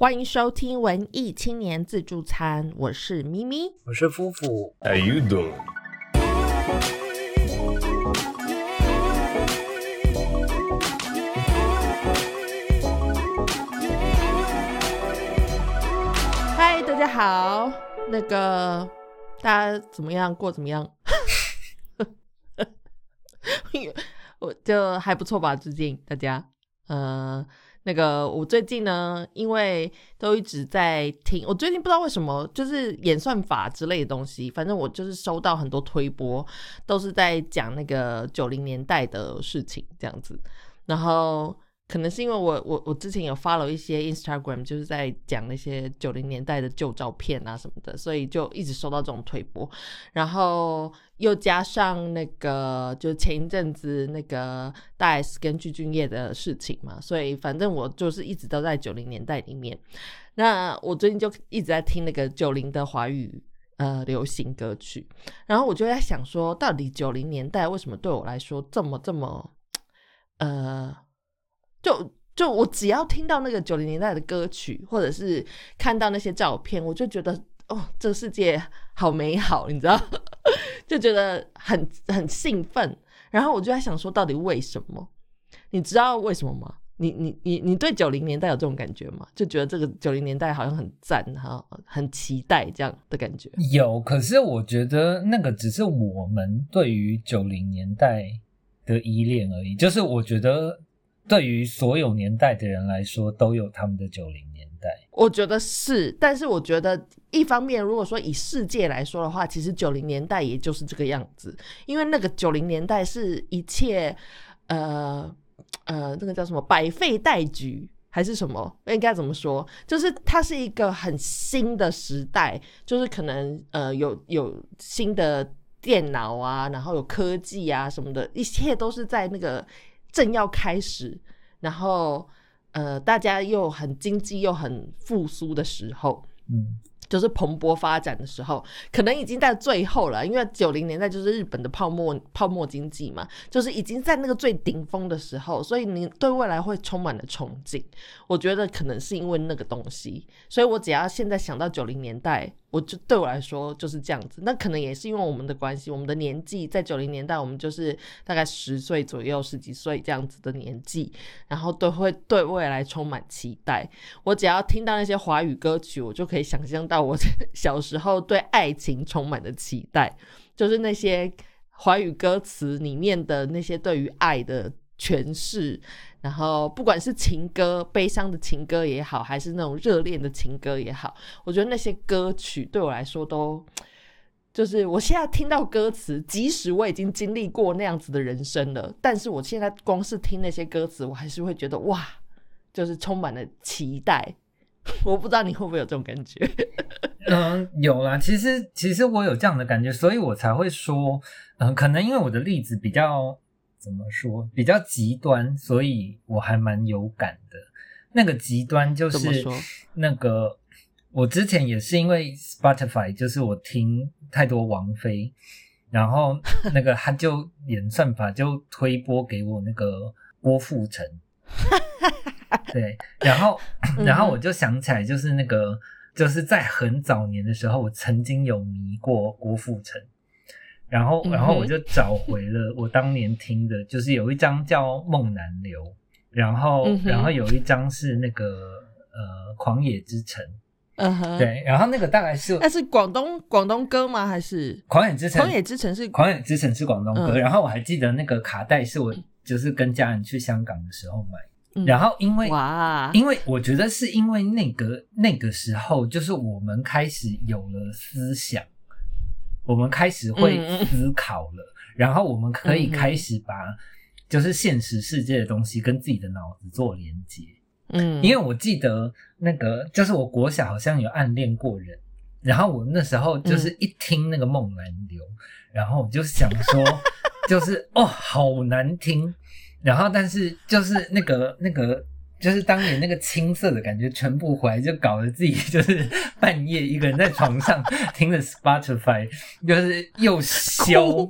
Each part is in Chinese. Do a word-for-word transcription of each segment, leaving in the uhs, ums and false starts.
欢迎收听文艺青年自助餐，我是咪咪，我是夫妇。 How you doing? 嗨，大家好，那个大家怎么样？过怎么样？我就还不错吧，最近大家，呃。那个我最近呢，因为都一直在听，我最近不知道为什么，就是演算法之类的东西，反正我就是收到很多推播，都是在讲那个九零年代的事情这样子。然后可能是因为我我我之前有 follow 一些 Instagram， 就是在讲那些九零年代的旧照片啊什么的，所以就一直收到这种推播。然后又加上那个，就前一阵子那个大 S 跟具俊晔的事情嘛，所以反正我就是一直都在九零年代里面。那我最近就一直在听那个九零的华语呃流行歌曲，然后我就在想说，到底九零年代为什么对我来说这么这么呃？就就我只要听到那个九零年代的歌曲，或者是看到那些照片，我就觉得哦，这个世界好美好，你知道，就觉得很很兴奋。然后我就在想说，到底为什么？你知道为什么吗？你你你你对九零年代有这种感觉吗？就觉得这个九零年代好像很赞哈，很期待这样的感觉。有，可是我觉得那个只是我们对于九零年代的依恋而已，就是我觉得。对于所有年代的人来说，都有他们的九零年代。我觉得是，但是我觉得一方面，如果说以世界来说的话，其实九零年代也就是这个样子，因为那个九零年代是一切，呃呃，那个叫什么百废待举。还是什么应该怎么说，就是它是一个很新的时代，就是可能呃有有新的电脑啊，然后有科技啊什么的，一切都是在那个。正要开始，然后呃，大家又很经济又很复苏的时候，嗯，就是蓬勃发展的时候，可能已经在最后了，因为九零年代就是日本的泡沫泡沫经济嘛，就是已经在那个最顶峰的时候，所以你对未来会充满了憧憬。我觉得可能是因为那个东西，所以我只要现在想到九零年代。我就对我来说就是这样子，那可能也是因为我们的关系，我们的年纪在九零年代，我们就是大概十岁左右、十几岁这样子的年纪，然后都会对未来充满期待。我只要听到那些华语歌曲，我就可以想象到我小时候对爱情充满的期待，就是那些华语歌词里面的那些对于爱的诠释。然后不管是情歌，悲伤的情歌也好，还是那种热恋的情歌也好，我觉得那些歌曲对我来说都就是我现在听到歌词，即使我已经经历过那样子的人生了，但是我现在光是听那些歌词，我还是会觉得哇，就是充满了期待。我不知道你会不会有这种感觉。嗯，有啦，其实其实我有这样的感觉，所以我才会说嗯，可能因为我的例子比较怎么说比较极端，所以我还蛮有感的。那个极端就是那个我之前也是因为 Spotify， 就是我听太多王菲，然后那个他就演算法就推播给我那个郭富城。对，然后然后我就想起来，就是那个就是在很早年的时候，我曾经有迷过郭富城。然后然后我就找回了我当年听的，就是有一张叫梦南流，然后、嗯、然后有一张是那个呃狂野之城、嗯、对，然后那个大概是那是广东广东歌吗？还是狂野之城？狂野之城是狂野之城是广东歌、嗯、然后我还记得那个卡带是我就是跟家人去香港的时候买、嗯、然后因为哇因为我觉得是因为那个那个时候就是我们开始有了思想，我们开始会思考了、嗯、然后我们可以开始把就是现实世界的东西跟自己的脑子做连接。嗯，因为我记得那个就是我国小好像有暗恋过人，然后我那时候就是一听那个梦南流、嗯、然后我就想说就是哦好难听，然后但是就是那个那个就是当年那个青涩的感觉全部回来，就搞得自己就是半夜一个人在床上听着 Spotify， 就是又羞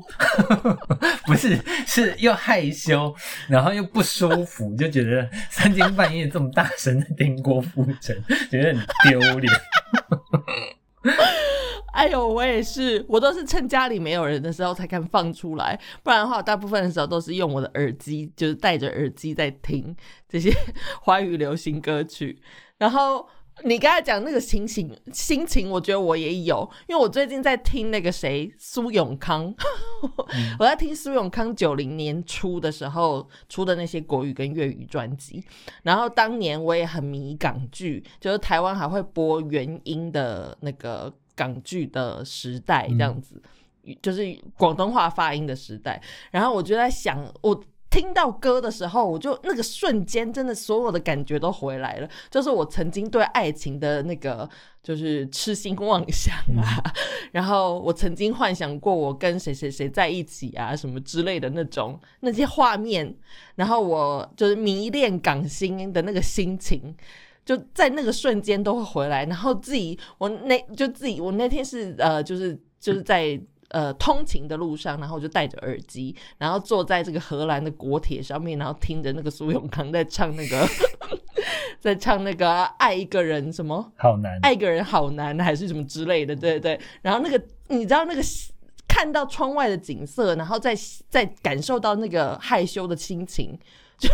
不是是又害羞，然后又不舒服，就觉得三更半夜这么大声的听郭富城觉得很丢脸。哎呦，我也是，我都是趁家里没有人的时候才敢放出来，不然的话大部分的时候都是用我的耳机，就是戴着耳机在听这些华语流行歌曲。然后你刚才讲那个心情心情我觉得我也有，因为我最近在听那个谁苏永康我在听苏永康九零年初的时候出的那些国语跟粤语专辑，然后当年我也很迷港剧，就是台湾还会播原音的那个港剧的时代，这样子、嗯、就是广东话发音的时代。然后我就在想，我听到歌的时候，我就那个瞬间真的所有的感觉都回来了，就是我曾经对爱情的那个就是痴心妄想啊、嗯、然后我曾经幻想过我跟谁谁谁在一起啊什么之类的那种那些画面，然后我就是迷恋港星的那个心情就在那个瞬间都会回来。然后自己我那就自己我那天是呃就是就是在呃通勤的路上，然后我就戴着耳机，然后坐在这个荷兰的国铁上面，然后听着那个苏永康在唱那个在唱那个爱一个人什么好难，爱一个人好难还是什么之类的，对对。然后那个你知道那个看到窗外的景色，然后再再感受到那个害羞的心情，就。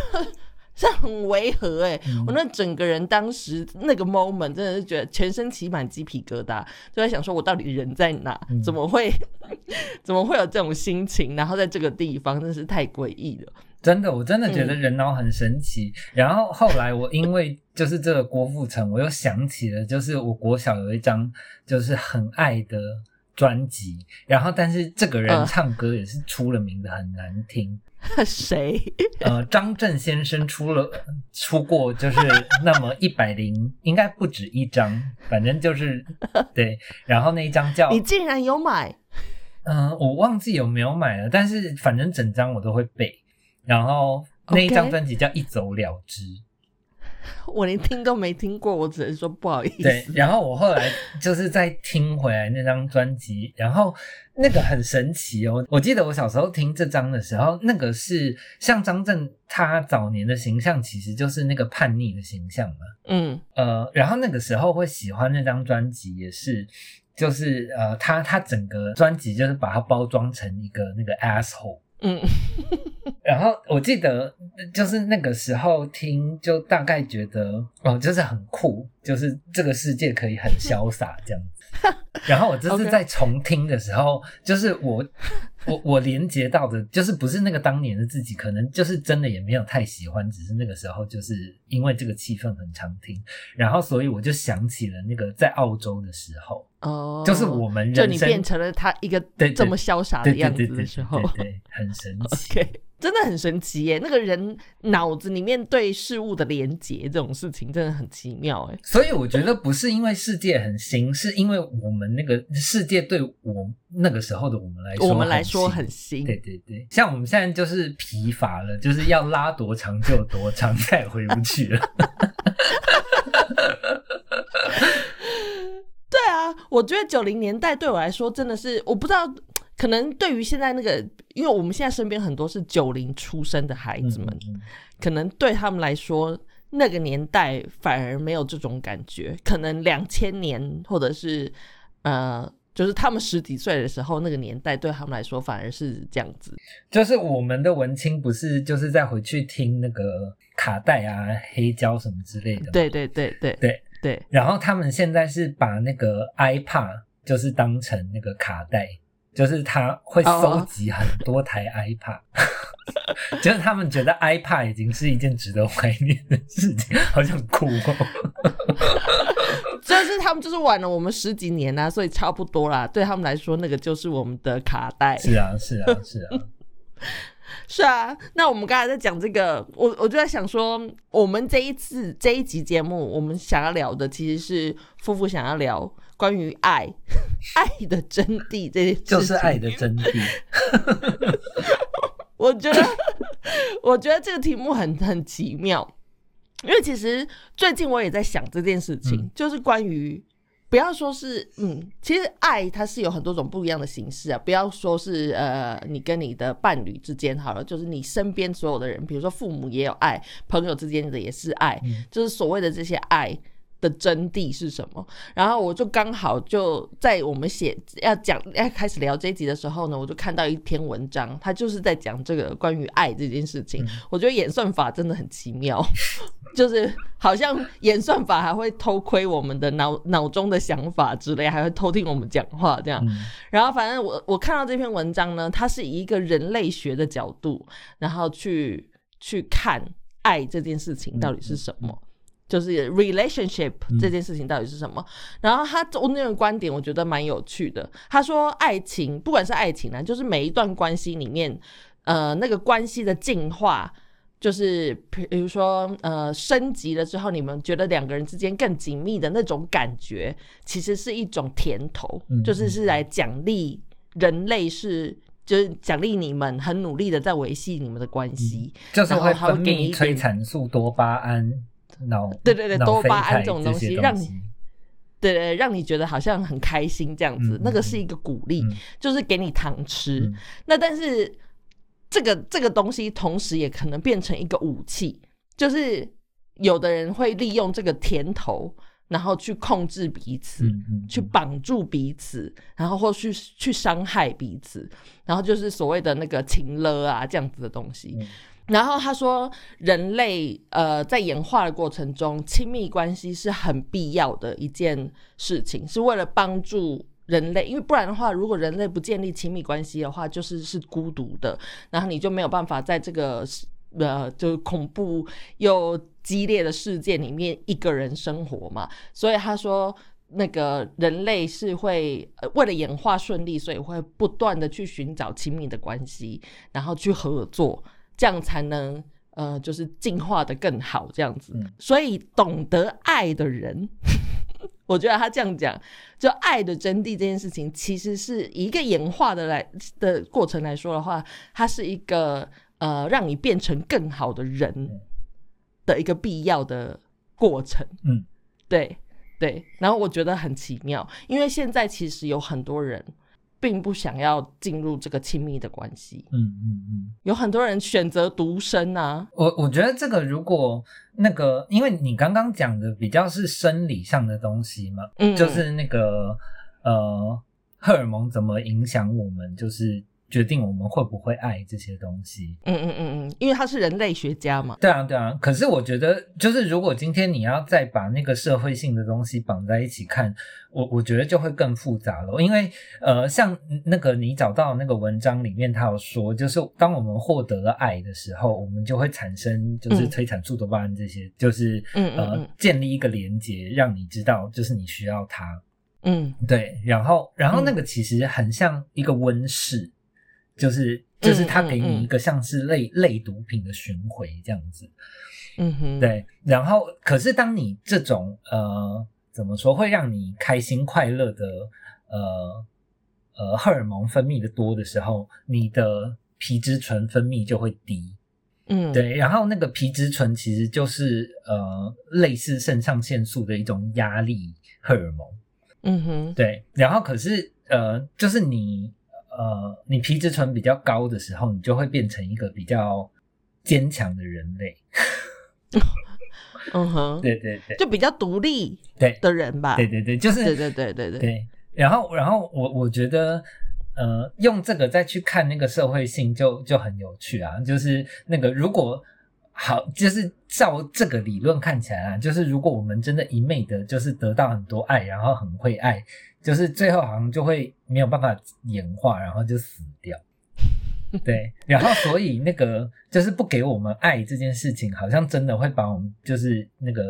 是很违和欸、嗯、我那整个人当时那个 moment 真的是觉得全身起满鸡皮疙瘩，就在想说我到底人在哪、嗯、怎么会怎么会有这种心情，然后在这个地方真是太诡异了，真的我真的觉得人脑很神奇、嗯、然后后来我因为就是这个郭富城我又想起了就是我国小有一张就是很爱的专辑，然后但是这个人唱歌也是出了名的很难听、呃谁呃张震先生出了出过就是那么一百零应该不止一张，反正就是对，然后那一张叫你竟然有买嗯、呃、我忘记有没有买了，但是反正整张我都会背，然后那一张专辑叫一走了之、okay.我连听都没听过，我只能说不好意思。对，然后我后来就是在听回来那张专辑，然后那个很神奇哦。我记得我小时候听这张的时候，那个是像张震他早年的形象，其实就是那个叛逆的形象嘛。嗯，呃，然后那个时候会喜欢那张专辑，也是就是呃，他他整个专辑就是把它包装成一个那个 asshole。嗯然后我记得就是那个时候听就大概觉得哦就是很酷，就是这个世界可以很潇洒这样子然后我这次在重听的时候、okay. 就是我我我连接到的就是不是那个当年的自己，可能就是真的也没有太喜欢，只是那个时候就是因为这个气氛很常听，然后所以我就想起了那个在澳洲的时候哦、oh, 就是我们人生就你变成了他一个这么潇洒的样子的时候，对对对对对对对，很神奇、okay. 真的很神奇耶，那个人脑子里面对事物的连结这种事情真的很奇妙耶。所以我觉得不是因为世界很新，是因为我们那个世界对我那个时候的我们来说我们来说很新，对对对，像我们现在就是疲乏了，就是要拉多长就多长再也回不去了对啊，我觉得九零年代对我来说真的是，我不知道可能对于现在那个，因为我们现在身边很多是九零出生的孩子们、嗯嗯、可能对他们来说那个年代反而没有这种感觉，可能两千年或者是呃，就是他们十几岁的时候那个年代对他们来说反而是这样子，就是我们的文青不是就是再回去听那个卡带啊黑胶什么之类的，对对对对对对，然后他们现在是把那个 iPad 就是当成那个卡带，就是他会收集很多台 iPad、oh. 就是他们觉得 iPad 已经是一件值得怀念的事情，好想哭哦就是他们就是玩了我们十几年啊，所以差不多啦，对他们来说那个就是我们的卡带是啊是啊是啊是啊，那我们刚才在讲这个，我我就在想说，我们这一次这一集节目，我们想要聊的其实是夫妇想要聊关于爱，爱的真谛这件事情，就是爱的真谛。我觉得，我觉得这个题目很很奇妙。因为其实最近我也在想这件事情、嗯、就是关于不要说是嗯，其实爱它是有很多种不一样的形式啊。不要说是呃，你跟你的伴侣之间好了，就是你身边所有的人，比如说父母也有爱，朋友之间的也是爱、嗯、就是所谓的这些爱的真谛是什么。然后我就刚好就在我们写要讲要开始聊这一集的时候呢，我就看到一篇文章，他就是在讲这个关于爱这件事情、嗯、我觉得演算法真的很奇妙就是好像演算法还会偷窥我们的脑脑中的想法之类，还会偷听我们讲话这样、嗯、然后反正我我看到这篇文章呢，它是以一个人类学的角度然后去去看爱这件事情到底是什么、嗯嗯，就是 relationship 这件事情到底是什么、嗯、然后他那个观点我觉得蛮有趣的。他说爱情不管是爱情呢、啊，就是每一段关系里面呃，那个关系的进化，就是比如说呃，升级了之后你们觉得两个人之间更紧密的那种感觉，其实是一种甜头、嗯、就是是来奖励人类，是就是奖励你们很努力的在维系你们的关系、嗯、就是会分泌催产素多巴胺，对对对，多巴胺这种东西让你，对对，让你觉得好像很开心这样子、嗯、那个是一个鼓励、嗯、就是给你糖吃、嗯、那但是这个这个东西同时也可能变成一个武器，就是有的人会利用这个甜头然后去控制彼此、嗯嗯、去绑住彼此，然后或去去伤害彼此，然后就是所谓的那个情勒啊这样子的东西、嗯。然后他说人类呃在演化的过程中，亲密关系是很必要的一件事情，是为了帮助人类，因为不然的话如果人类不建立亲密关系的话，就是是孤独的，然后你就没有办法在这个呃就是恐怖又激烈的世界里面一个人生活嘛。所以他说那个人类是会、呃、为了演化顺利，所以会不断的去寻找亲密的关系，然后去合作，这样才能呃，就是进化的更好这样子、嗯、所以懂得爱的人我觉得他这样讲，就爱的真谛这件事情其实是一个演化的来的过程来说的话，它是一个呃让你变成更好的人的一个必要的过程。嗯，对对。然后我觉得很奇妙，因为现在其实有很多人并不想要进入这个亲密的关系，嗯嗯嗯，有很多人选择独身啊。我我觉得这个如果那个，因为你刚刚讲的比较是生理上的东西嘛，嗯、就是那个呃荷尔蒙怎么影响我们，就是决定我们会不会爱这些东西。嗯嗯嗯嗯，因为他是人类学家嘛。对啊对啊。可是我觉得，就是如果今天你要再把那个社会性的东西绑在一起看，我我觉得就会更复杂了。因为呃，像那个你找到那个文章里面，他有说，就是当我们获得了爱的时候，我们就会产生就是催产素多巴胺这些，嗯、就是呃建立一个连结，让你知道就是你需要它。嗯，对。然后然后那个其实很像一个温室。就是就是它给你一个像是类、嗯嗯、类毒品的循环这样子，嗯哼，对。然后可是当你这种呃怎么说会让你开心快乐的呃呃荷尔蒙分泌的多的时候，你的皮质醇分泌就会低，嗯，对。然后那个皮质醇其实就是呃类似肾上腺素的一种压力荷尔蒙，嗯哼，对。然后可是呃就是你。呃，你皮质醇比较高的时候，你就会变成一个比较坚强的人类。嗯哼，对对对，就比较独立的人吧。对对对，就是对对对对对对。然后，然后我我觉得，呃，用这个再去看那个社会性就，就就很有趣啊。就是那个，如果好，就是照这个理论看起来啊，就是如果我们真的一昧的，就是得到很多爱，然后很会爱。就是最后好像就会没有办法演化，然后就死掉。对，然后所以那个就是不给我们爱这件事情，好像真的会把我们就是那个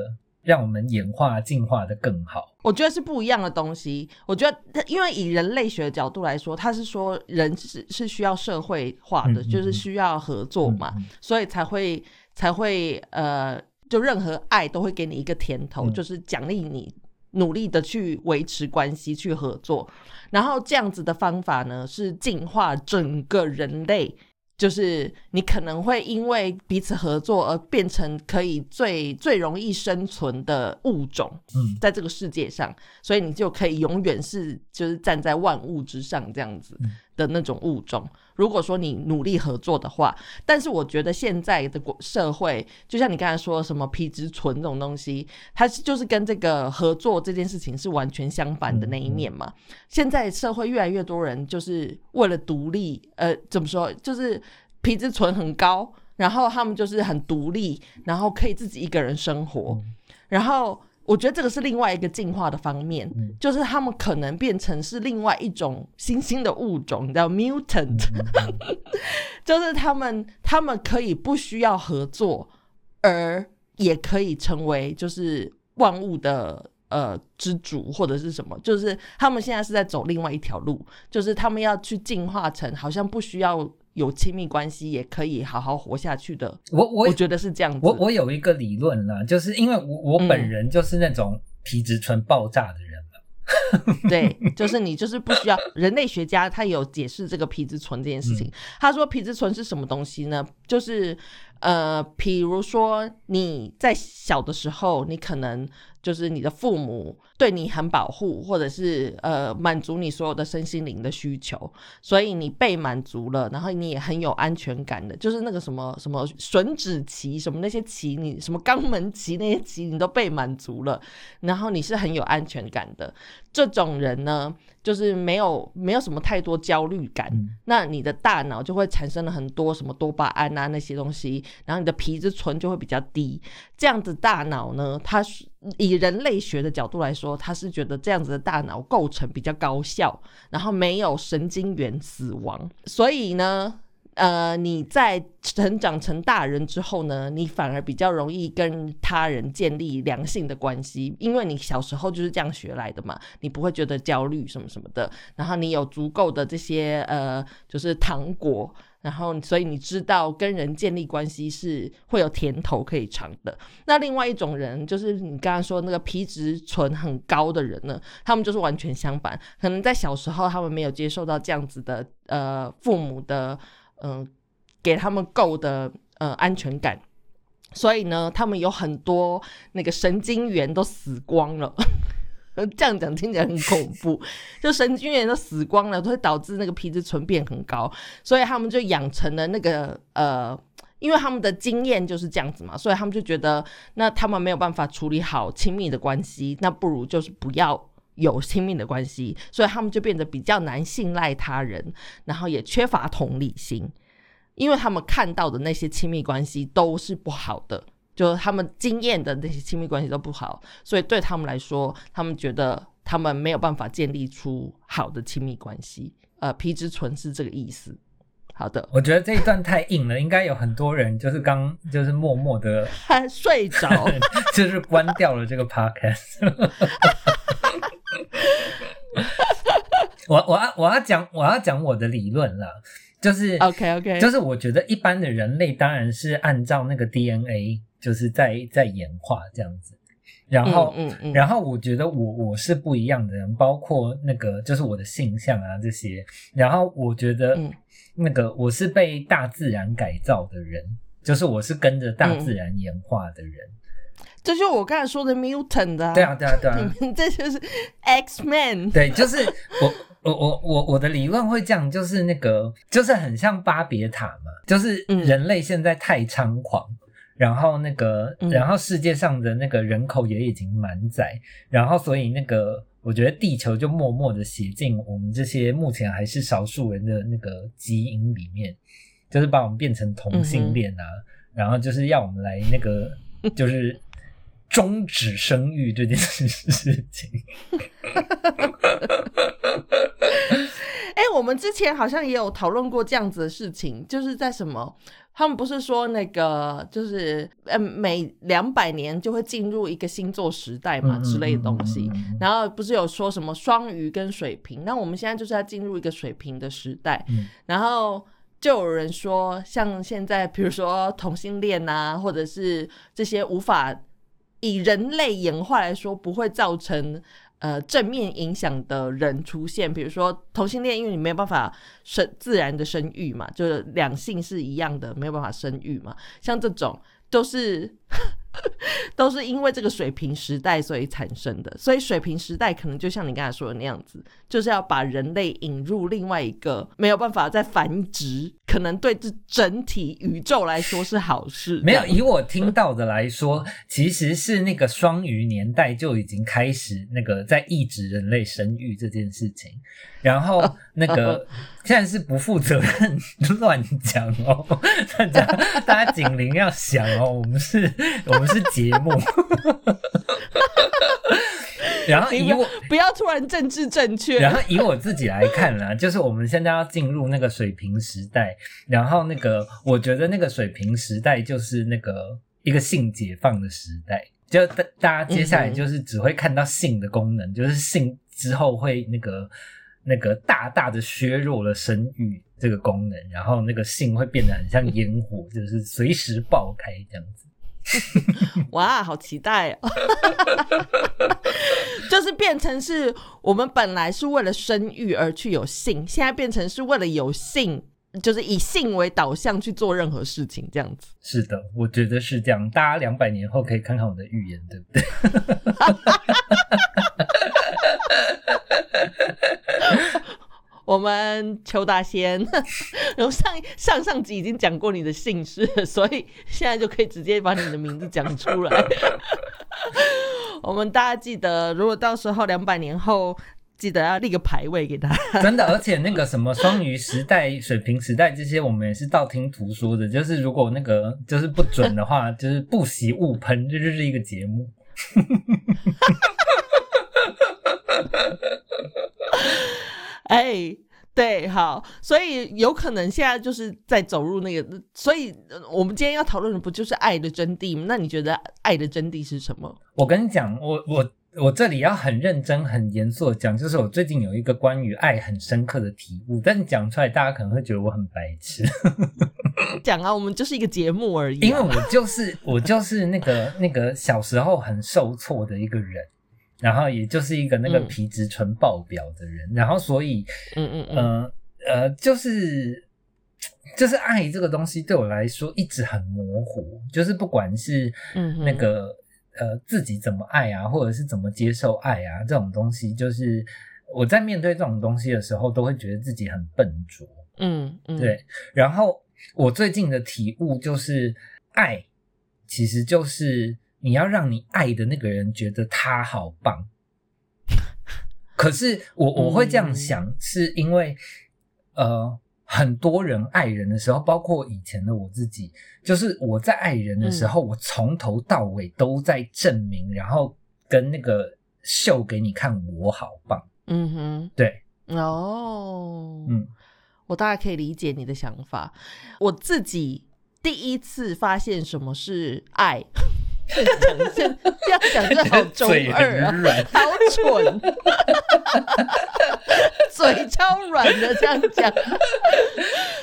让我们演化进化的更好。我觉得是不一样的东西。我觉得因为以人类学的角度来说，他是说人 是, 是需要社会化的，嗯嗯嗯，就是需要合作嘛，嗯嗯，所以才会才会呃，就任何爱都会给你一个甜头，嗯、就是奖励你。努力的去维持关系，去合作，然后这样子的方法呢，是进化整个人类就是你可能会因为彼此合作而变成可以最最容易生存的物种，嗯，在这个世界上，所以你就可以永远是就是站在万物之上这样子的那种物种，如果说你努力合作的话。但是我觉得现在的社会就像你刚才说什么皮质醇这种东西，它就是跟这个合作这件事情是完全相反的那一面嘛。现在社会越来越多人就是为了独立，呃，怎么说，就是皮质醇很高，然后他们就是很独立，然后可以自己一个人生活，然后我觉得这个是另外一个进化的方面，嗯，就是他们可能变成是另外一种新兴的物种，叫 mutant，嗯，就是他们他们可以不需要合作，而也可以成为就是万物的呃之主或者是什么，就是他们现在是在走另外一条路，就是他们要去进化成好像不需要有亲密关系也可以好好活下去的。 我, 我, 我觉得是这样子。 我, 我有一个理论啦，就是因为 我, 我本人就是那种皮质醇爆炸的人了，嗯，对，就是你就是不需要人类学家他有解释这个皮质醇这件事情，嗯，他说皮质醇是什么东西呢，就是呃，比如说你在小的时候你可能就是你的父母对你很保护，或者是呃满足你所有的身心灵的需求，所以你被满足了，然后你也很有安全感的，就是那个什么什么吮指期什么那些期，你什么肛门期那些期你都被满足了，然后你是很有安全感的，这种人呢就是没有没有什么太多焦虑感，嗯，那你的大脑就会产生了很多什么多巴胺啊那些东西，然后你的皮质醇就会比较低，这样子大脑呢，它以人类学的角度来说，它是觉得这样子的大脑构成比较高效，然后没有神经元死亡，所以呢呃，你在成长成大人之后呢，你反而比较容易跟他人建立良性的关系，因为你小时候就是这样学来的嘛，你不会觉得焦虑什么什么的，然后你有足够的这些呃，就是糖果，然后所以你知道跟人建立关系是会有甜头可以尝的。那另外一种人就是你刚刚说那个皮质醇很高的人呢，他们就是完全相反，可能在小时候他们没有接受到这样子的呃父母的嗯，给他们够的呃安全感，所以呢他们有很多那个神经元都死光了这样讲听起来很恐怖就神经元都死光了，会导致那个皮质醇变很高，所以他们就养成了那个呃因为他们的经验就是这样子嘛，所以他们就觉得那他们没有办法处理好亲密的关系，那不如就是不要有亲密的关系，所以他们就变得比较难信赖他人，然后也缺乏同理心，因为他们看到的那些亲密关系都是不好的，就是他们经验的那些亲密关系都不好，所以对他们来说他们觉得他们没有办法建立出好的亲密关系，呃，皮质醇是这个意思。好的，我觉得这一段太硬了，应该有很多人就是刚就是默默的睡着就是关掉了这个 podcast 我, 我, 要我要讲我要讲我的理论啦，就是 OK OK， 就是我觉得一般的人类当然是按照那个 D N A 就是在在演化这样子，然后、嗯嗯嗯、然后我觉得我我是不一样的人，包括那个就是我的性向啊这些，然后我觉得那个我是被大自然改造的人，就是我是跟着大自然演化的人。嗯，这就是我刚才说的 mutant 啊，对啊对啊对啊，你们这就是 X-Men， 对，就是我我我我我的理论会这样，就是那个就是很像巴别塔嘛，就是人类现在太猖狂，嗯，然后那个然后世界上的那个人口也已经满载，嗯，然后所以那个我觉得地球就默默的写进我们这些目前还是少数人的那个基因里面，就是把我们变成同性恋啊，嗯，然后就是要我们来那个就是终止生育这件事情、欸，我们之前好像也有讨论过这样子的事情，就是在什么他们不是说那个就是呃每两百年就会进入一个星座时代嘛之类的东西，嗯，然后不是有说什么双鱼跟水瓶，那我们现在就是要进入一个水瓶的时代，嗯，然后就有人说像现在比如说同性恋啊，或者是这些无法以人类演化来说不会造成呃正面影响的人出现，比如说同性恋，因为你没有办法生自然的生育嘛，就是两性是一样的，没有办法生育嘛，像这种都是都是因为这个水平时代所以产生的，所以水平时代可能就像你刚才说的那样子，就是要把人类引入另外一个没有办法再繁殖，可能对这整体宇宙来说是好事。没有，以我听到的来说其实是那个双鱼年代就已经开始那个在抑制人类生育这件事情，然后那个现在是不负责任乱讲哦，大家大家警铃要响哦，我们是我们是节目然后以我不要突然政治正确然后以我自己来看啦，就是我们现在要进入那个水瓶时代，然后那个我觉得那个水瓶时代就是那个一个性解放的时代，就大家接下来就是只会看到性的功能、嗯、就是性之后会那个那个大大的削弱了生育这个功能，然后那个性会变得很像烟火就是随时爆开这样子哇，好期待哦就是变成是我们本来是为了生育而去有性，现在变成是为了有性，就是以性为导向去做任何事情这样子。是的，我觉得是这样，大家两百年后可以看看我的预言对不对我们邱大仙然后上上上集已经讲过你的姓氏，所以现在就可以直接把你的名字讲出来我们大家记得，如果到时候两百年后记得要立个牌位给他真的，而且那个什么双鱼时代水瓶时代这些我们也是道听途说的，就是如果那个就是不准的话就是不喜勿喷，这就是一个节目哎、欸，对，好，所以有可能现在就是在走入那个，所以我们今天要讨论的不就是爱的真谛吗？那你觉得爱的真谛是什么？我跟你讲，我我我这里要很认真、很严肃的讲，就是我最近有一个关于爱很深刻的体悟，但是讲出来大家可能会觉得我很白痴。讲啊，我们就是一个节目而已、啊。因为我就是我就是那个那个小时候很受挫的一个人。然后也就是一个那个皮质醇爆表的人、嗯、然后所以嗯嗯嗯呃呃就是就是爱这个东西对我来说一直很模糊，就是不管是那个、嗯、呃自己怎么爱啊，或者是怎么接受爱啊，这种东西就是我在面对这种东西的时候都会觉得自己很笨拙。 嗯, 嗯对，然后我最近的体悟就是爱其实就是你要让你爱的那个人觉得他好棒，可是我我会这样想，是因为、嗯、呃，很多人爱人的时候，包括以前的我自己，就是我在爱人的时候，嗯、我从头到尾都在证明，然后跟那个秀给你看我好棒，嗯哼，对，哦，嗯，我大概可以理解你的想法。我自己第一次发现什么是爱。这样讲真的好中二啊，好蠢嘴超软的这样讲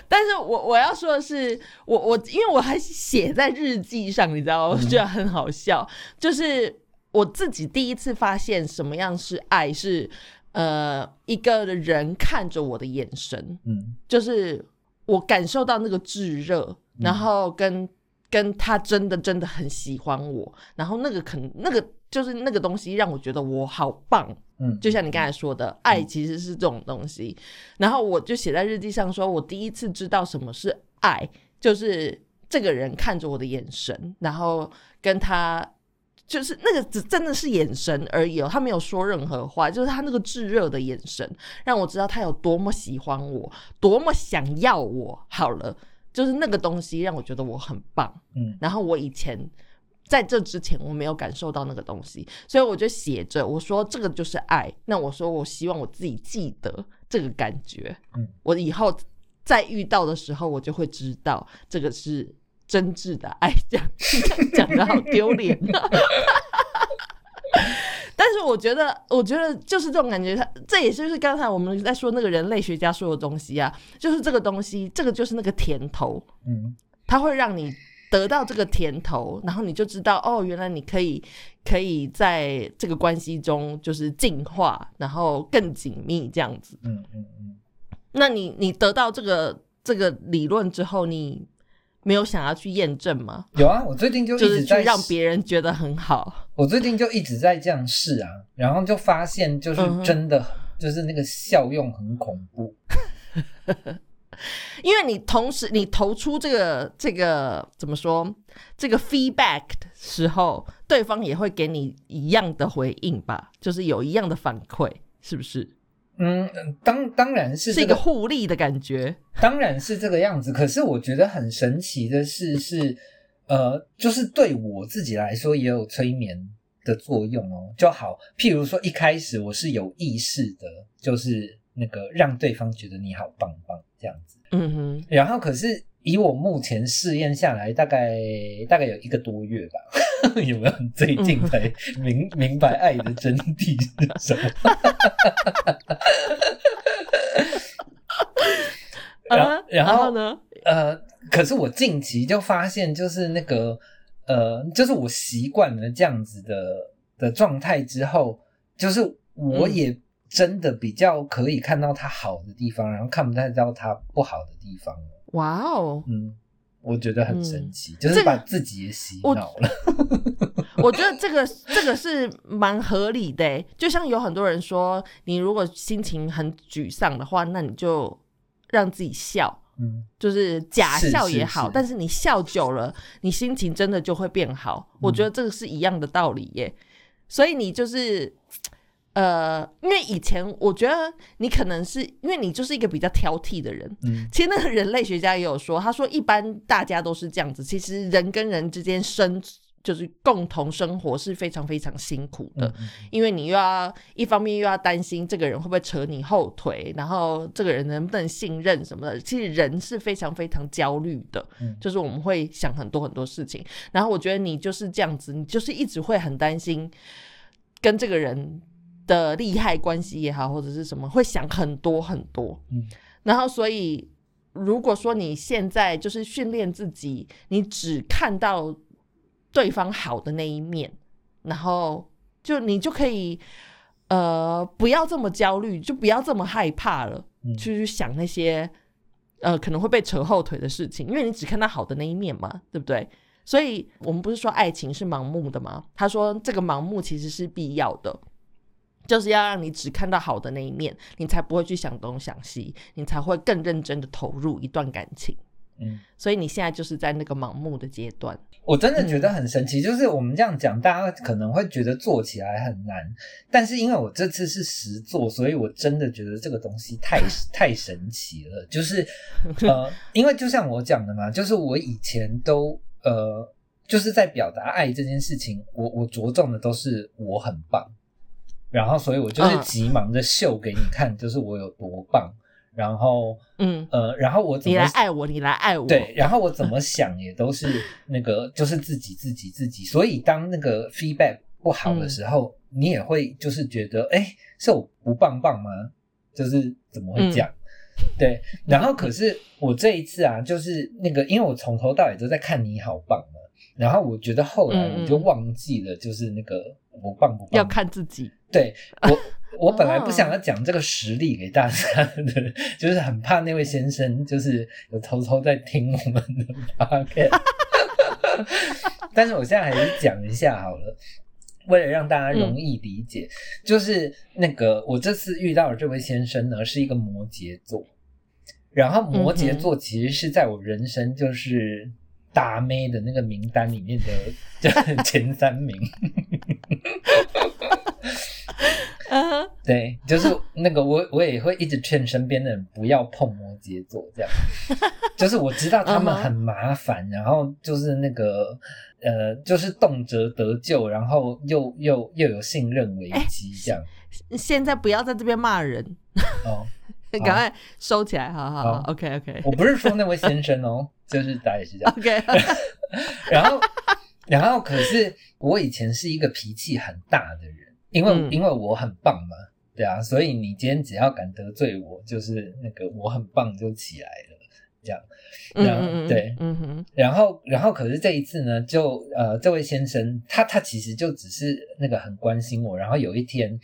但是我我要说的是我我因为我还写在日记上你知道吗，我觉得很好笑、嗯、就是我自己第一次发现什么样是爱是呃一个人看着我的眼神、嗯、就是我感受到那个炙热，然后跟、嗯跟他真的真的很喜欢我，然后那个可能那个就是那个东西让我觉得我好棒，嗯，就像你刚才说的、嗯、爱其实是这种东西、嗯、然后我就写在日记上说我第一次知道什么是爱就是这个人看着我的眼神，然后跟他就是那个只真的是眼神而已哦，他没有说任何话，就是他那个炙热的眼神让我知道他有多么喜欢我，多么想要我，好了，就是那个东西让我觉得我很棒，嗯，然后我以前在这之前我没有感受到那个东西，所以我就写着我说这个就是爱，那我说我希望我自己记得这个感觉，嗯，我以后再遇到的时候我就会知道这个是真挚的爱，这样讲得好丢脸啊但是我觉得我觉得就是这种感觉，这也就是刚才我们在说那个人类学家说的东西啊，就是这个东西这个就是那个甜头，嗯，它会让你得到这个甜头，然后你就知道哦，原来你可以可以在这个关系中就是进化，然后更紧密这样子。嗯嗯嗯。那你你得到这个这个理论之后，你没有想要去验证吗？有啊，我最近就一直在、就是、让别人觉得很好。我最近就一直在这样试啊，然后就发现就是真的、嗯、就是那个效用很恐怖。因为你同时你投出这个这个怎么说这个 feedback 的时候，对方也会给你一样的回应吧，就是有一样的反馈，是不是？嗯，当当然是、这个、是一个互利的感觉，当然是这个样子。可是我觉得很神奇的是是呃，就是对我自己来说也有催眠的作用哦。就好譬如说一开始我是有意识的，就是那个让对方觉得你好棒棒这样子，嗯哼。然后可是以我目前试验下来，大概大概有一个多月吧，有没有最近才明、嗯、明白爱的真谛是什么？然后、uh-huh, 然后呢？呃，可是我近期就发现，就是那个呃，就是我习惯了这样子的的状态之后，就是我也、嗯。真的比较可以看到他好的地方，然后看不太到他不好的地方。哇哦，嗯，我觉得很神奇，嗯、就是把自己也洗脑了。我, 我觉得这个这个是蛮合理的、欸，就像有很多人说，你如果心情很沮丧的话，那你就让自己笑。嗯、就是假笑也好，是是是，但是你笑久了，你心情真的就会变好。嗯、我觉得这个是一样的道理耶、欸，所以你就是。呃，因为以前我觉得你可能是因为你就是一个比较挑剔的人、嗯、其实那个人类学家也有说，他说一般大家都是这样子，其实人跟人之间生就是共同生活是非常非常辛苦的、嗯嗯、因为你又要一方面又要担心这个人会不会扯你后腿，然后这个人能不能信任什么的，其实人是非常非常焦虑的、嗯、就是我们会想很多很多事情，然后我觉得你就是这样子，你就是一直会很担心跟这个人的利害关系也好，或者是什么，会想很多很多、嗯、然后所以如果说你现在就是训练自己，你只看到对方好的那一面，然后就你就可以呃不要这么焦虑，就不要这么害怕了、嗯、去想那些呃可能会被扯后腿的事情，因为你只看到好的那一面嘛，对不对？所以我们不是说爱情是盲目的吗？他说这个盲目其实是必要的，就是要让你只看到好的那一面，你才不会去想东想西，你才会更认真的投入一段感情。嗯，所以你现在就是在那个盲目的阶段。我真的觉得很神奇、嗯、就是我们这样讲大家可能会觉得做起来很难，但是因为我这次是实做，所以我真的觉得这个东西太太神奇了。就是呃，因为就像我讲的嘛，就是我以前都呃，就是在表达爱这件事情，我我着重的都是我很棒，然后所以我就是急忙的秀给你看，就是我有多棒，然后嗯呃然后我怎么你来爱我你来爱我，对，然后我怎么想也都是那个就是自己自己自己，所以当那个 feedback 不好的时候、嗯、你也会就是觉得诶是我不棒棒吗，就是怎么会这样、嗯、对。然后可是我这一次啊，就是那个因为我从头到尾都在看你好棒嘛，然后我觉得后来我就忘记了，就是那个我棒不棒要看自己。对，我我本来不想要讲这个实例给大家的、哦、就是很怕那位先生就是有偷偷在听我们的 podcast 但是我现在还是讲一下好了，为了让大家容易理解、嗯、就是那个我这次遇到的这位先生呢是一个摩羯座，然后摩羯座其实是在我人生就是大妹的那个名单里面的前三名Uh-huh. 对，就是那个我我也会一直劝身边的人不要碰摩羯座这样就是我知道他们很麻烦、uh-huh. 然后就是那个呃就是动辄得咎，然后又又又有信任危机这样、欸、现在不要在这边骂人哦，赶快收起来，好好好、哦、OK OK 我不是说那位先生哦就是大S是这样 OK 然后然后可是我以前是一个脾气很大的人，因为、嗯、因为我很棒嘛，对啊，所以你今天只要敢得罪我，就是那个我很棒就起来了，这样。然后嗯嗯嗯对嗯哼然后然后可是这一次呢就呃这位先生他他其实就只是那个很关心我，然后有一天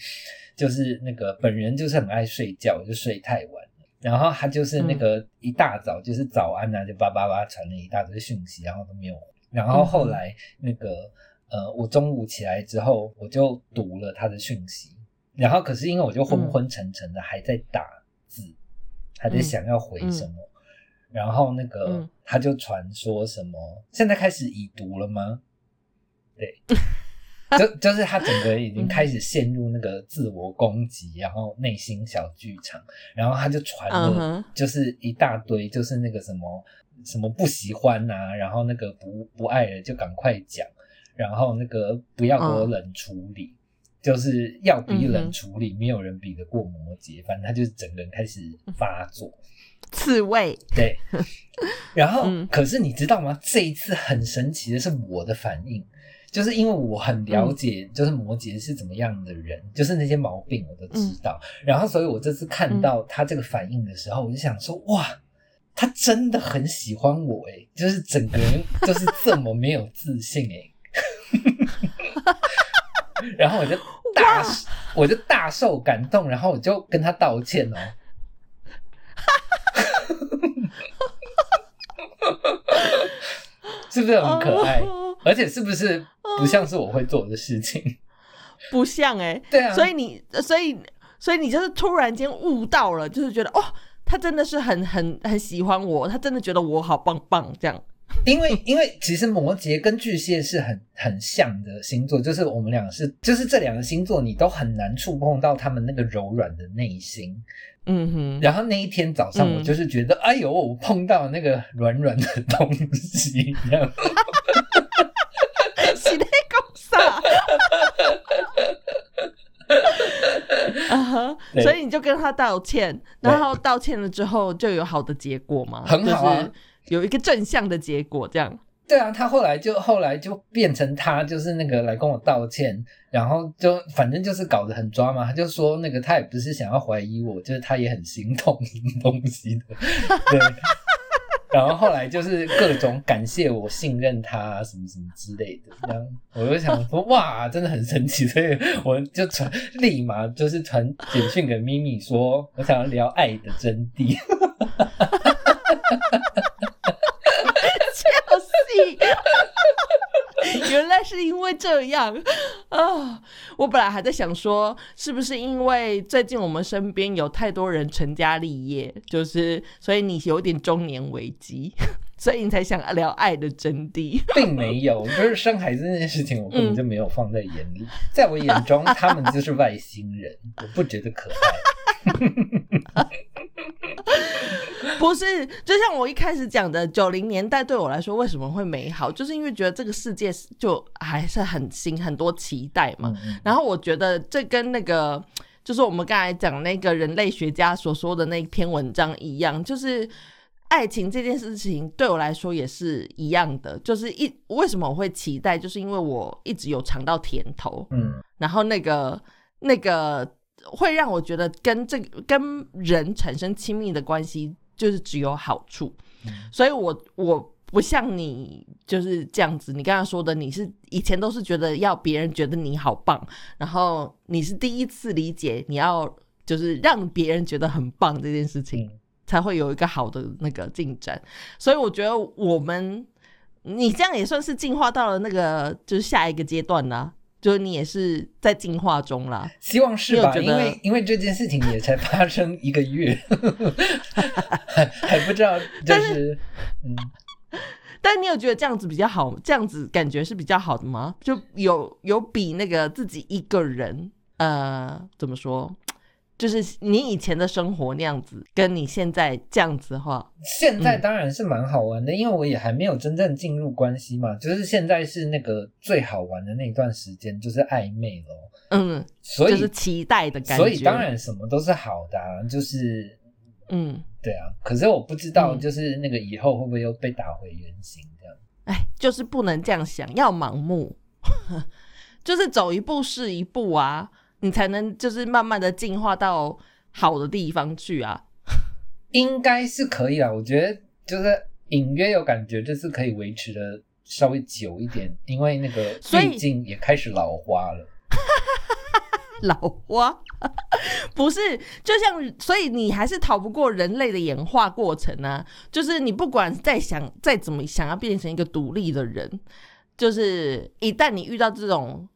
就是那个本人就是很爱睡觉，就睡太晚，然后他就是那个一大早就是早安啊就叭叭叭传了一大堆讯息，然后都没有。然后后来那个呃我中午起来之后我就读了他的讯息，然后可是因为我就昏昏沉沉的还在打字、嗯、还在想要回什么、嗯嗯、然后那个、嗯、他就传说什么现在开始已读了吗，对就就是他整个已经开始陷入那个自我攻击、嗯、然后内心小剧场，然后他就传了就是一大堆就是那个什么什么不喜欢啊，然后那个不不爱了就赶快讲，然后那个不要给我冷处理、哦、就是要比冷处理、嗯、没有人比得过摩羯，反正他就是整个人开始发作、嗯、刺猬对然后、嗯、可是你知道吗，这一次很神奇的是我的反应，就是因为我很了解就是摩羯是怎么样的人、嗯、就是那些毛病我都知道、嗯、然后所以我这次看到他这个反应的时候、嗯、我就想说哇他真的很喜欢我欸，就是整个人就是这么没有自信欸然后我就大我就大受感动，然后我就跟他道歉哦是不是很可爱、哦、而且是不是不像是我会做的事情，不像欸对啊，所以你所以所以你就是突然间悟到了，就是觉得哦他真的是很很很喜欢我，他真的觉得我好棒棒这样因为因为其实摩羯跟巨蟹是很很像的星座，就是我们两个是就是这两个星座你都很难触碰到他们那个柔软的内心，嗯哼。然后那一天早上我就是觉得、嗯、哎呦我碰到那个软软的东西这样是在说啥uh-huh, 所以你就跟他道歉，然后道歉了之后就有好的结果吗？很好啊，就是有一个正向的结果这样。对啊，他后来就后来就变成他就是那个来跟我道歉，然后就反正就是搞得很抓嘛，他就说那个他也不是想要怀疑我，就是他也很心痛东西的对然后后来就是各种感谢我信任他、啊、什么什么之类的，这样我就想说哇真的很神奇，所以我就传立马就是传简讯给咪咪说我想要聊爱的真谛原来是因为这样啊、哦！我本来还在想说是不是因为最近我们身边有太多人成家立业，就是所以你有点中年危机，所以你才想聊爱的真谛并没有，就是生孩子那件事情我根本就没有放在眼里、嗯、在我眼中他们就是外星人我不觉得可爱不是，就像我一开始讲的，九零年代对我来说为什么会美好，就是因为觉得这个世界就还是很新，很多期待嘛。嗯、然后我觉得这跟那个就是我们刚才讲那个人类学家所说的那篇文章一样，就是爱情这件事情对我来说也是一样的，就是一为什么我会期待，就是因为我一直有尝到甜头，嗯，然后那个那个会让我觉得跟这个跟人产生亲密的关系。就是只有好处，所以我我不像你就是这样子，你刚刚说的你是以前都是觉得要别人觉得你好棒，然后你是第一次理解你要就是让别人觉得很棒这件事情、嗯、才会有一个好的那个进展，所以我觉得我们你这样也算是进化到了那个就是下一个阶段啦、啊，就是你也是在进化中啦，希望是吧，因为因为这件事情也才发生一个月还, 还不知道就是但是、嗯、但你有觉得这样子比较好，这样子感觉是比较好的吗？就有有比那个自己一个人呃怎么说，就是你以前的生活那样子跟你现在这样子的话，现在当然是蛮好玩的、嗯、因为我也还没有真正进入关系嘛，就是现在是那个最好玩的那段时间，就是暧昧咯，嗯，所以就是期待的感觉，所以当然什么都是好的啊，就是嗯对啊，可是我不知道就是那个以后会不会又被打回原形这样，哎，就是不能这样想，要盲目就是走一步是一步啊，你才能就是慢慢的进化到好的地方去啊，应该是可以啦，我觉得就是隐约有感觉，这次可以维持的稍微久一点，因为那个毕竟也开始老花了。老花不是，就像，所以你还是逃不过人类的演化过程啊。就是你不管再想再怎么想要变成一个独立的人，就是一旦你遇到这种，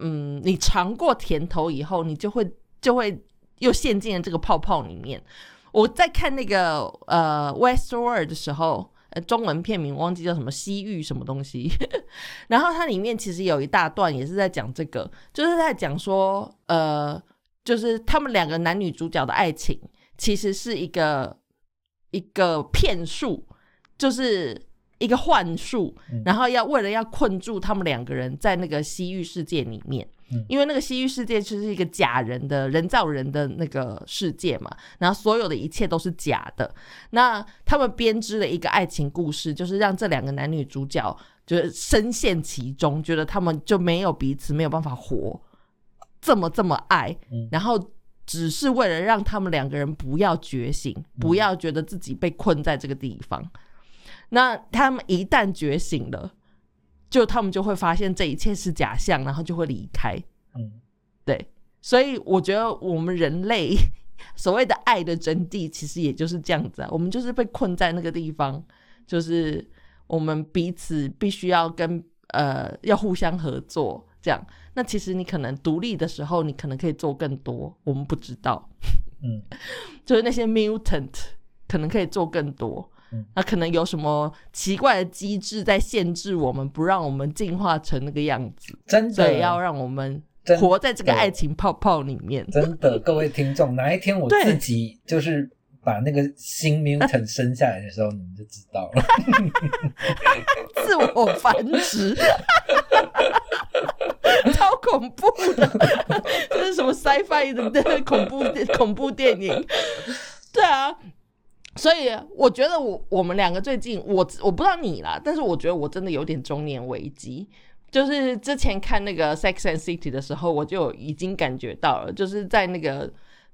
嗯，你尝过甜头以后，你就会就会又陷进了这个泡泡里面。我在看那个呃 Westworld 的时候，呃，中文片名忘记叫什么，西域什么东西。然后它里面其实有一大段也是在讲这个，就是在讲说，呃，就是他们两个男女主角的爱情其实是一个一个骗术，就是一个幻术，然后要为了要困住他们两个人在那个西域世界里面。因为那个西域世界就是一个假人的人造人的那个世界嘛，然后所有的一切都是假的。那他们编织了一个爱情故事，就是让这两个男女主角就是深陷其中，觉得他们就没有彼此，没有办法活，这么这么爱，然后只是为了让他们两个人不要觉醒，不要觉得自己被困在这个地方。那他们一旦觉醒了，就他们就会发现这一切是假象，然后就会离开。嗯，对，所以我觉得我们人类所谓的爱的真谛其实也就是这样子啊，我们就是被困在那个地方，就是我们彼此必须要跟呃要互相合作这样。那其实你可能独立的时候你可能可以做更多，我们不知道。嗯，就是那些 mutant 可能可以做更多，那可能有什么奇怪的机制在限制我们，不让我们进化成那个样子，真的，所以要让我们活在这个爱情泡泡里面。真 的, 真的各位听众，哪一天我自己就是把那个新 mutant 生下来的时候，你们就知道了。自我繁殖。超恐怖的。这是什么 sci-fi 的恐 怖, 恐怖电影。对啊，所以我觉得我我们两个最近，我我不知道你啦，但是我觉得我真的有点中年危机。就是之前看那个 Sex and City 的时候，我就已经感觉到了，就是在那个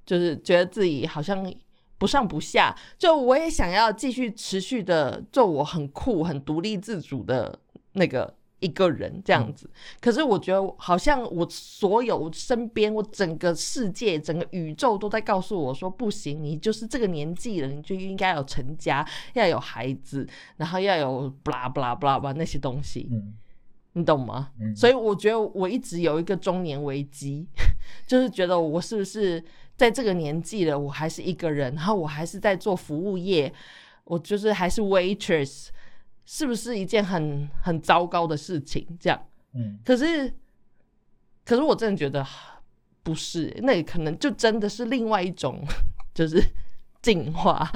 就是觉得自己好像不上不下，就我也想要继续持续的做我很酷很独立自主的那个一个人这样子。嗯，可是我觉得好像我所有身边，我整个世界整个宇宙都在告诉我说，不行，你就是这个年纪了，你就应该要成家，要有孩子，然后要有 blah blah blah blah 那些东西。嗯，你懂吗？嗯，所以我觉得我一直有一个中年危机，就是觉得我是不是在这个年纪了，我还是一个人，然后我还是在做服务业，我就是还是 waitress，是不是一件很很糟糕的事情这样。嗯，可是可是我真的觉得不是，那也可能就真的是另外一种就是进化，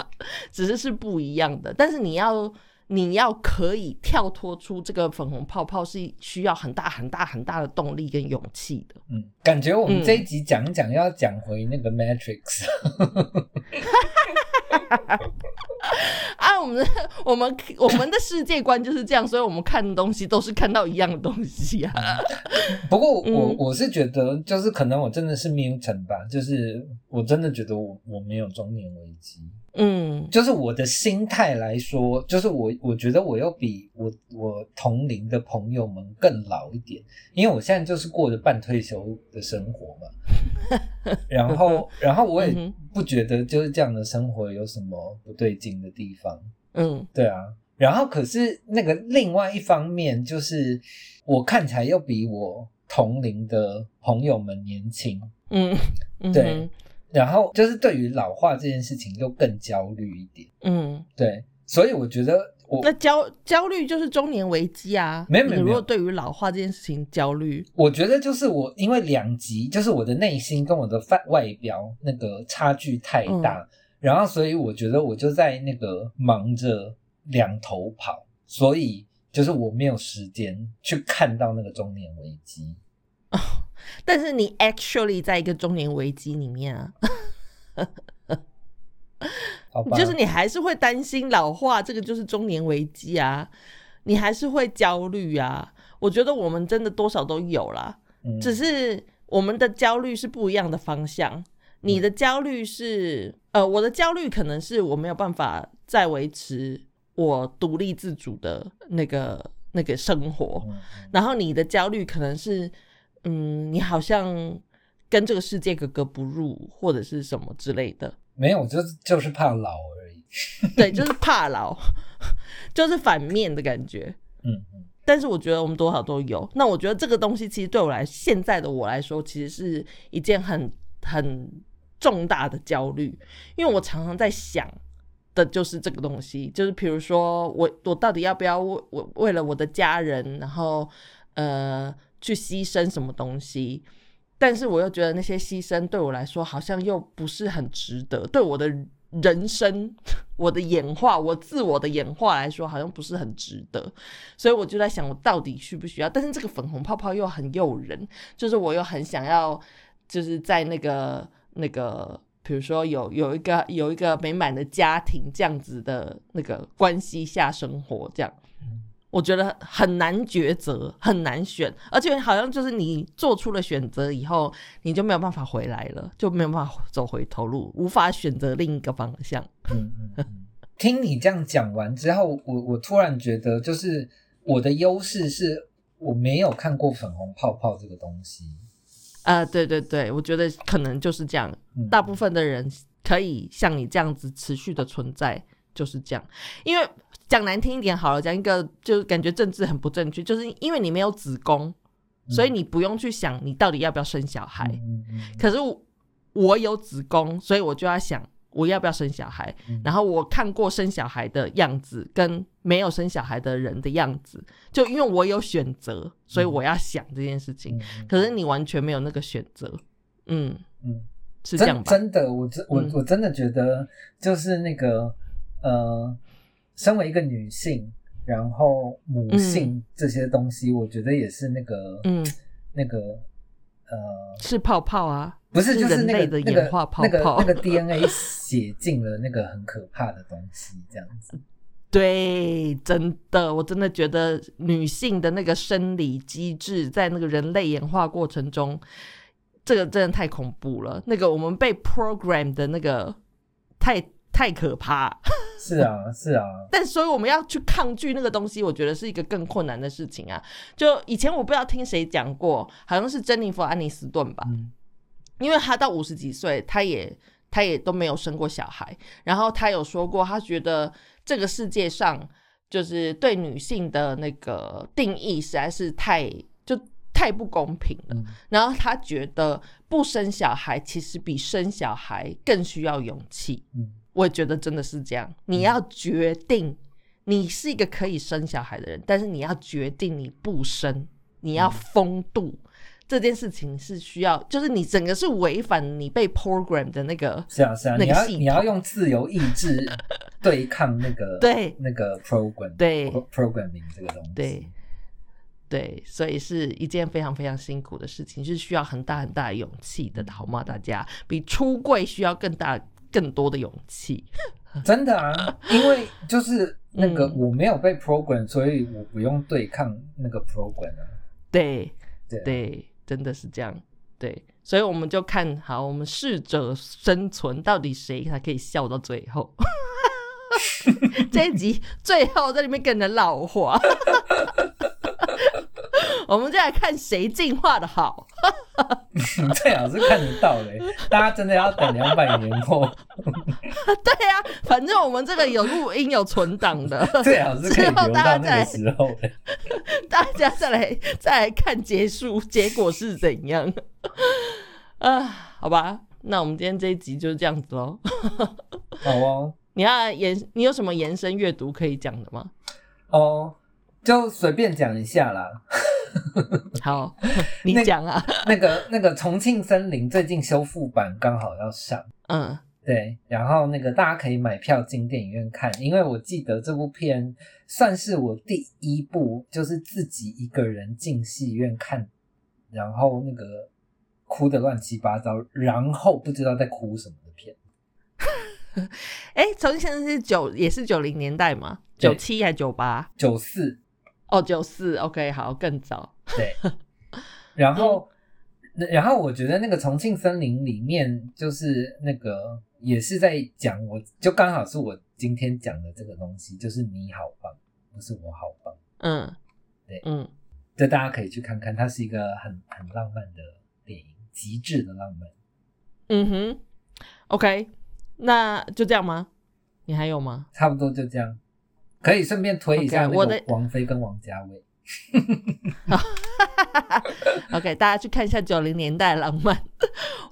只是是不一样的。但是你要你要可以跳脱出这个粉红泡泡，是需要很大很大很大的动力跟勇气的。嗯，感觉我们这一集讲讲要讲回那个 Matrix。嗯。啊，我们的我们我们的世界观就是这样，所以我们看的东西都是看到一样的东西啊。不过我、嗯、我是觉得，就是可能我真的是mutant吧，就是我真的觉得我我没有中年危机。嗯，就是我的心态来说，就是我我觉得我又比我我同龄的朋友们更老一点，因为我现在就是过着半退休的生活嘛。然后然后我也不觉得就是这样的生活有什么不对劲的地方。嗯，对啊。然后可是那个另外一方面，就是我看起来又比我同龄的朋友们年轻。嗯，对。嗯，然后就是对于老化这件事情又更焦虑一点。嗯，对，所以我觉得我那焦焦虑就是中年危机啊。没有没有，你如果对于老化这件事情焦虑，我觉得就是我因为两极，就是我的内心跟我的外表那个差距太大。嗯，然后所以我觉得我就在那个忙着两头跑，所以就是我没有时间去看到那个中年危机。哦，但是你 actually 在一个中年危机里面啊。好吧，就是你还是会担心老化，这个就是中年危机啊，你还是会焦虑啊。我觉得我们真的多少都有啦。嗯，只是我们的焦虑是不一样的方向。你的焦虑是，嗯，呃，我的焦虑可能是我没有办法再维持我独立自主的那个那个生活，然后你的焦虑可能是嗯，你好像跟这个世界格格不入或者是什么之类的。没有，就就是怕老而已。对，就是怕老，就是反面的感觉。嗯嗯。但是我觉得我们多少都有。那我觉得这个东西其实对我来，现在的我来说，其实是一件很很重大的焦虑，因为我常常在想的就是这个东西，就是比如说我我到底要不要为我为了我的家人，然后呃去牺牲什么东西。但是我又觉得那些牺牲对我来说好像又不是很值得，对我的人生，我的演化，我自我的演化来说好像不是很值得，所以我就在想我到底需不需要。但是这个粉红泡泡又很诱人，就是我又很想要，就是在那个那个比如说有有一个有一个美满的家庭这样子的那个关系下生活，这样我觉得很难抉择，很难选，而且好像就是你做出了选择以后，你就没有办法回来了，就没有办法走回头路，无法选择另一个方向。嗯嗯、听你这样讲完之后，我我突然觉得，就是我的优势是我没有看过粉红泡泡这个东西。啊、呃，对对对，我觉得可能就是这样，嗯、大部分的人可以像你这样子持续的存在，就是这样，因为。讲难听一点好了，讲一个就感觉政治很不正确，就是因为你没有子宫、嗯、所以你不用去想你到底要不要生小孩、嗯嗯嗯、可是 我, 我有子宫，所以我就要想我要不要生小孩、嗯、然后我看过生小孩的样子跟没有生小孩的人的样子，就因为我有选择，所以我要想这件事情、嗯、可是你完全没有那个选择。嗯嗯，是这样吧。 真, 真的 我, 我,、嗯、我真的觉得就是那个呃身为一个女性，然后母性这些东西、嗯、我觉得也是那个嗯那个呃是泡泡啊，不是就是那个人类的演化泡泡、那个那个、那个 D N A 写进了那个很可怕的东西这样子。对，真的，我真的觉得女性的那个生理机制在那个人类演化过程中，这个真的太恐怖了，那个我们被 program 的那个太太可怕。是啊是啊，但所以我们要去抗拒那个东西，我觉得是一个更困难的事情啊。就以前我不知道听谁讲过，好像是珍妮弗·安妮斯顿吧、嗯、因为她到五十几岁她也她也都没有生过小孩，然后她有说过她觉得这个世界上就是对女性的那个定义实在是太就太不公平了、嗯、然后她觉得不生小孩其实比生小孩更需要勇气。嗯，我觉得真的是这样，你要决定你是一个可以生小孩的人，但是你要决定你不生，你要风度、嗯、这件事情是需要，就是你整个是违反你被 program 的那个是啊是啊、那个、你, 要你要用自由意志对抗那个对那个 program 对 programming 这个东西。对对，所以是一件非常非常辛苦的事情，是需要很大很大的勇气的，好吗？大家比出柜需要更大更多的勇气。真的啊，因为就是那个我没有被 program、嗯、所以我不用对抗那个 program、啊、对 对,、啊、对，真的是这样。对，所以我们就看好我们适者生存，到底谁才可以笑到最后。这一集最后在里面跟人老话。我们就来看谁进化的好。最好是看得到的，大家真的要等两百年后。对啊，反正我们这个有录音有存档的，最好是可以留到那个时候的。大家再来再来看结束结果是怎样。啊，好吧，那我们今天这一集就是这样子喽。好哦，你要延你有什么延伸阅读可以讲的吗？哦。就随便讲一下啦。好，你讲啊。那个那个重庆森林最近修复版刚好要上，嗯，对，然后那个大家可以买票进电影院看，因为我记得这部片算是我第一部就是自己一个人进戏院看，然后那个哭得乱七八糟，然后不知道在哭什么的片。哎，重庆森林是九也是九零年代吗？九七还是九八？九四。哦，九四 OK 好，更早。对，然后、嗯、然后我觉得那个重庆森林里面就是那个也是在讲，我就刚好是我今天讲的这个东西，就是你好棒，不是我好棒。嗯，对，嗯，对，大家可以去看看，它是一个很很浪漫的电影，极致的浪漫。嗯哼 ，OK， 那就这样吗？你还有吗？差不多就这样，可以顺便推一下那个王菲跟王家卫。OK， 大家去看一下九零年代浪漫。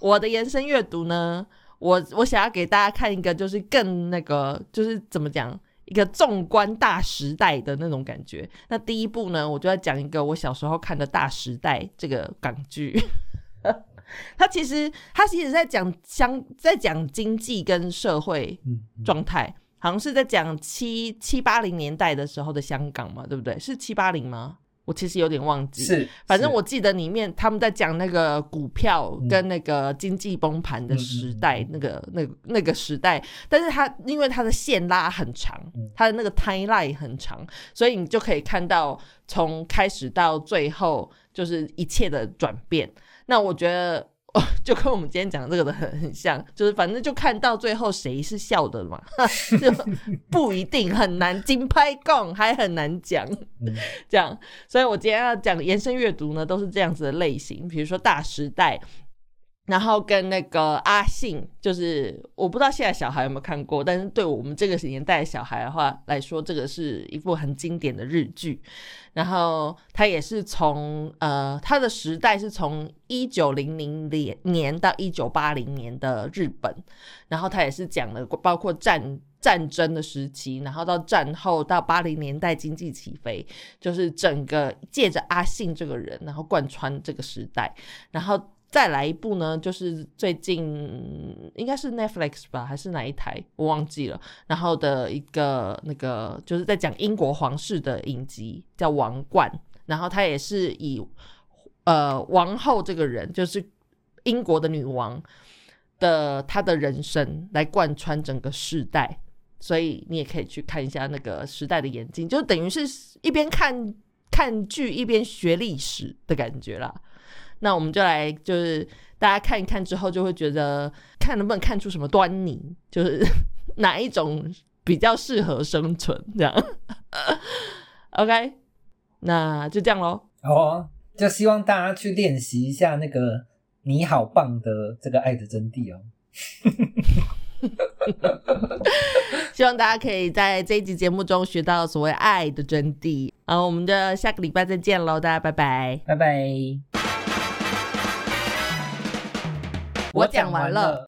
我的延伸阅读呢，我我想要给大家看一个，就是更那个，就是怎么讲，一个纵观大时代的那种感觉。那第一部呢，我就要讲一个我小时候看的《大时代》这个港剧。他其实他其实在讲相在讲经济跟社会状态，好像是在讲七七八零年代的时候的香港嘛，对不对？是七八零吗？我其实有点忘记，是，反正我记得里面他们在讲那个股票跟那个经济崩盘的时代，嗯、那个那个那个时代，但是他因为他的线拉很长，他的那个 timeline 很长，所以你就可以看到从开始到最后就是一切的转变。那我觉得、哦、就跟我们今天讲这个的 很, 很像，就是反正就看到最后谁是笑的嘛，就不一定，很难金拍供还很难讲、嗯、这样。所以我今天要讲的延伸阅读呢，都是这样子的类型，比如说大时代，然后跟那个阿信，就是我不知道现在小孩有没有看过，但是对我们这个年代的小孩的话来说，这个是一部很经典的日剧。然后它也是从呃，它的时代是从一九零零年到一九八零年的日本，然后它也是讲了包括战战争的时期，然后到战后到八零年代经济起飞，就是整个借着阿信这个人，然后贯穿这个时代。然后再来一部呢，就是最近应该是 Netflix 吧，还是哪一台我忘记了，然后的一个那个就是在讲英国皇室的影集，叫王冠。然后他也是以呃王后这个人，就是英国的女王的她的人生来贯穿整个世代，所以你也可以去看一下那个时代的眼睛，就等于是一边看看剧一边学历史的感觉啦。那我们就来，就是大家看一看之后，就会觉得看能不能看出什么端倪，就是哪一种比较适合生存这样。OK， 那就这样咯。哦，就希望大家去练习一下那个你好棒的这个爱的真谛哦。希望大家可以在这一集节目中学到所谓爱的真谛。好，我们就下个礼拜再见咯，大家拜拜，拜拜。我讲完了。